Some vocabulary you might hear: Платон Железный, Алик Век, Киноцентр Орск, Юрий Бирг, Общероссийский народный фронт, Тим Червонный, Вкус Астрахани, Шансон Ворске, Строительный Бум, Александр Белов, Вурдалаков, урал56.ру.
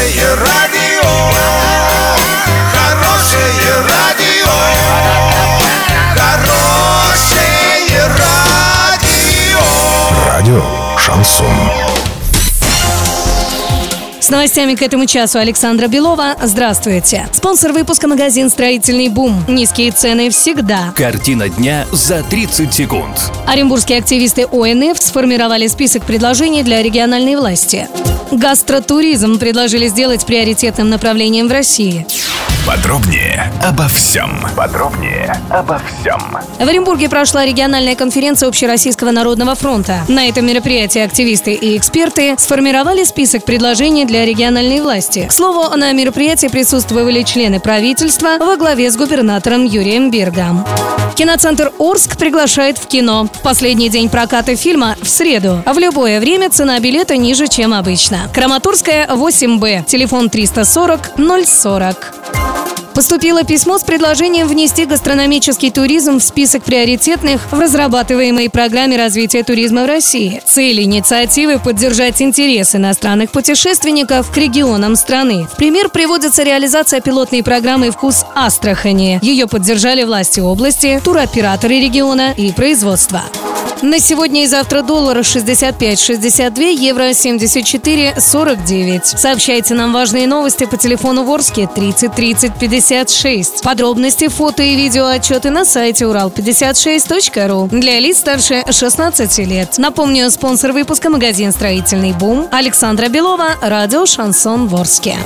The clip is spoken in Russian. Хорошее радио, хорошее радио. Радио «Шансон». С новостями к этому часу Александра Белова. Здравствуйте. Спонсор выпуска — магазин «Строительный Бум». Низкие цены всегда. Картина дня за 30 секунд. Оренбургские активисты ООН «Нефть» сформировали список предложений для региональной власти. Гастротуризм предложили сделать приоритетным направлением в России. Подробнее обо всем. В Оренбурге прошла региональная конференция Общероссийского народного фронта. На этом мероприятии активисты и эксперты сформировали список предложений для региональной власти. К слову, на мероприятии присутствовали члены правительства во главе с губернатором Юрием Биргом. Киноцентр Орск приглашает в кино. В последний день проката фильма — в среду. В любое время цена билета ниже, чем обычно. Краматорская, 8Б. Телефон 340 040. Поступило письмо с предложением внести гастрономический туризм в список приоритетных в разрабатываемой программе развития туризма в России. Цель инициативы – поддержать интерес иностранных путешественников к регионам страны. В пример приводится реализация пилотной программы «Вкус Астрахани». Ее поддержали власти области, туроператоры региона и производства. На сегодня и завтра доллар 65.62, евро 74.49. Сообщайте нам важные новости по телефону Ворске 30 30 56. Подробности, фото и видеоотчеты на сайте урал56.ру. Для лиц старше 16 лет. Напомню, спонсор выпуска — магазин «Строительный Бум». Александра Белова, радио «Шансон Ворске».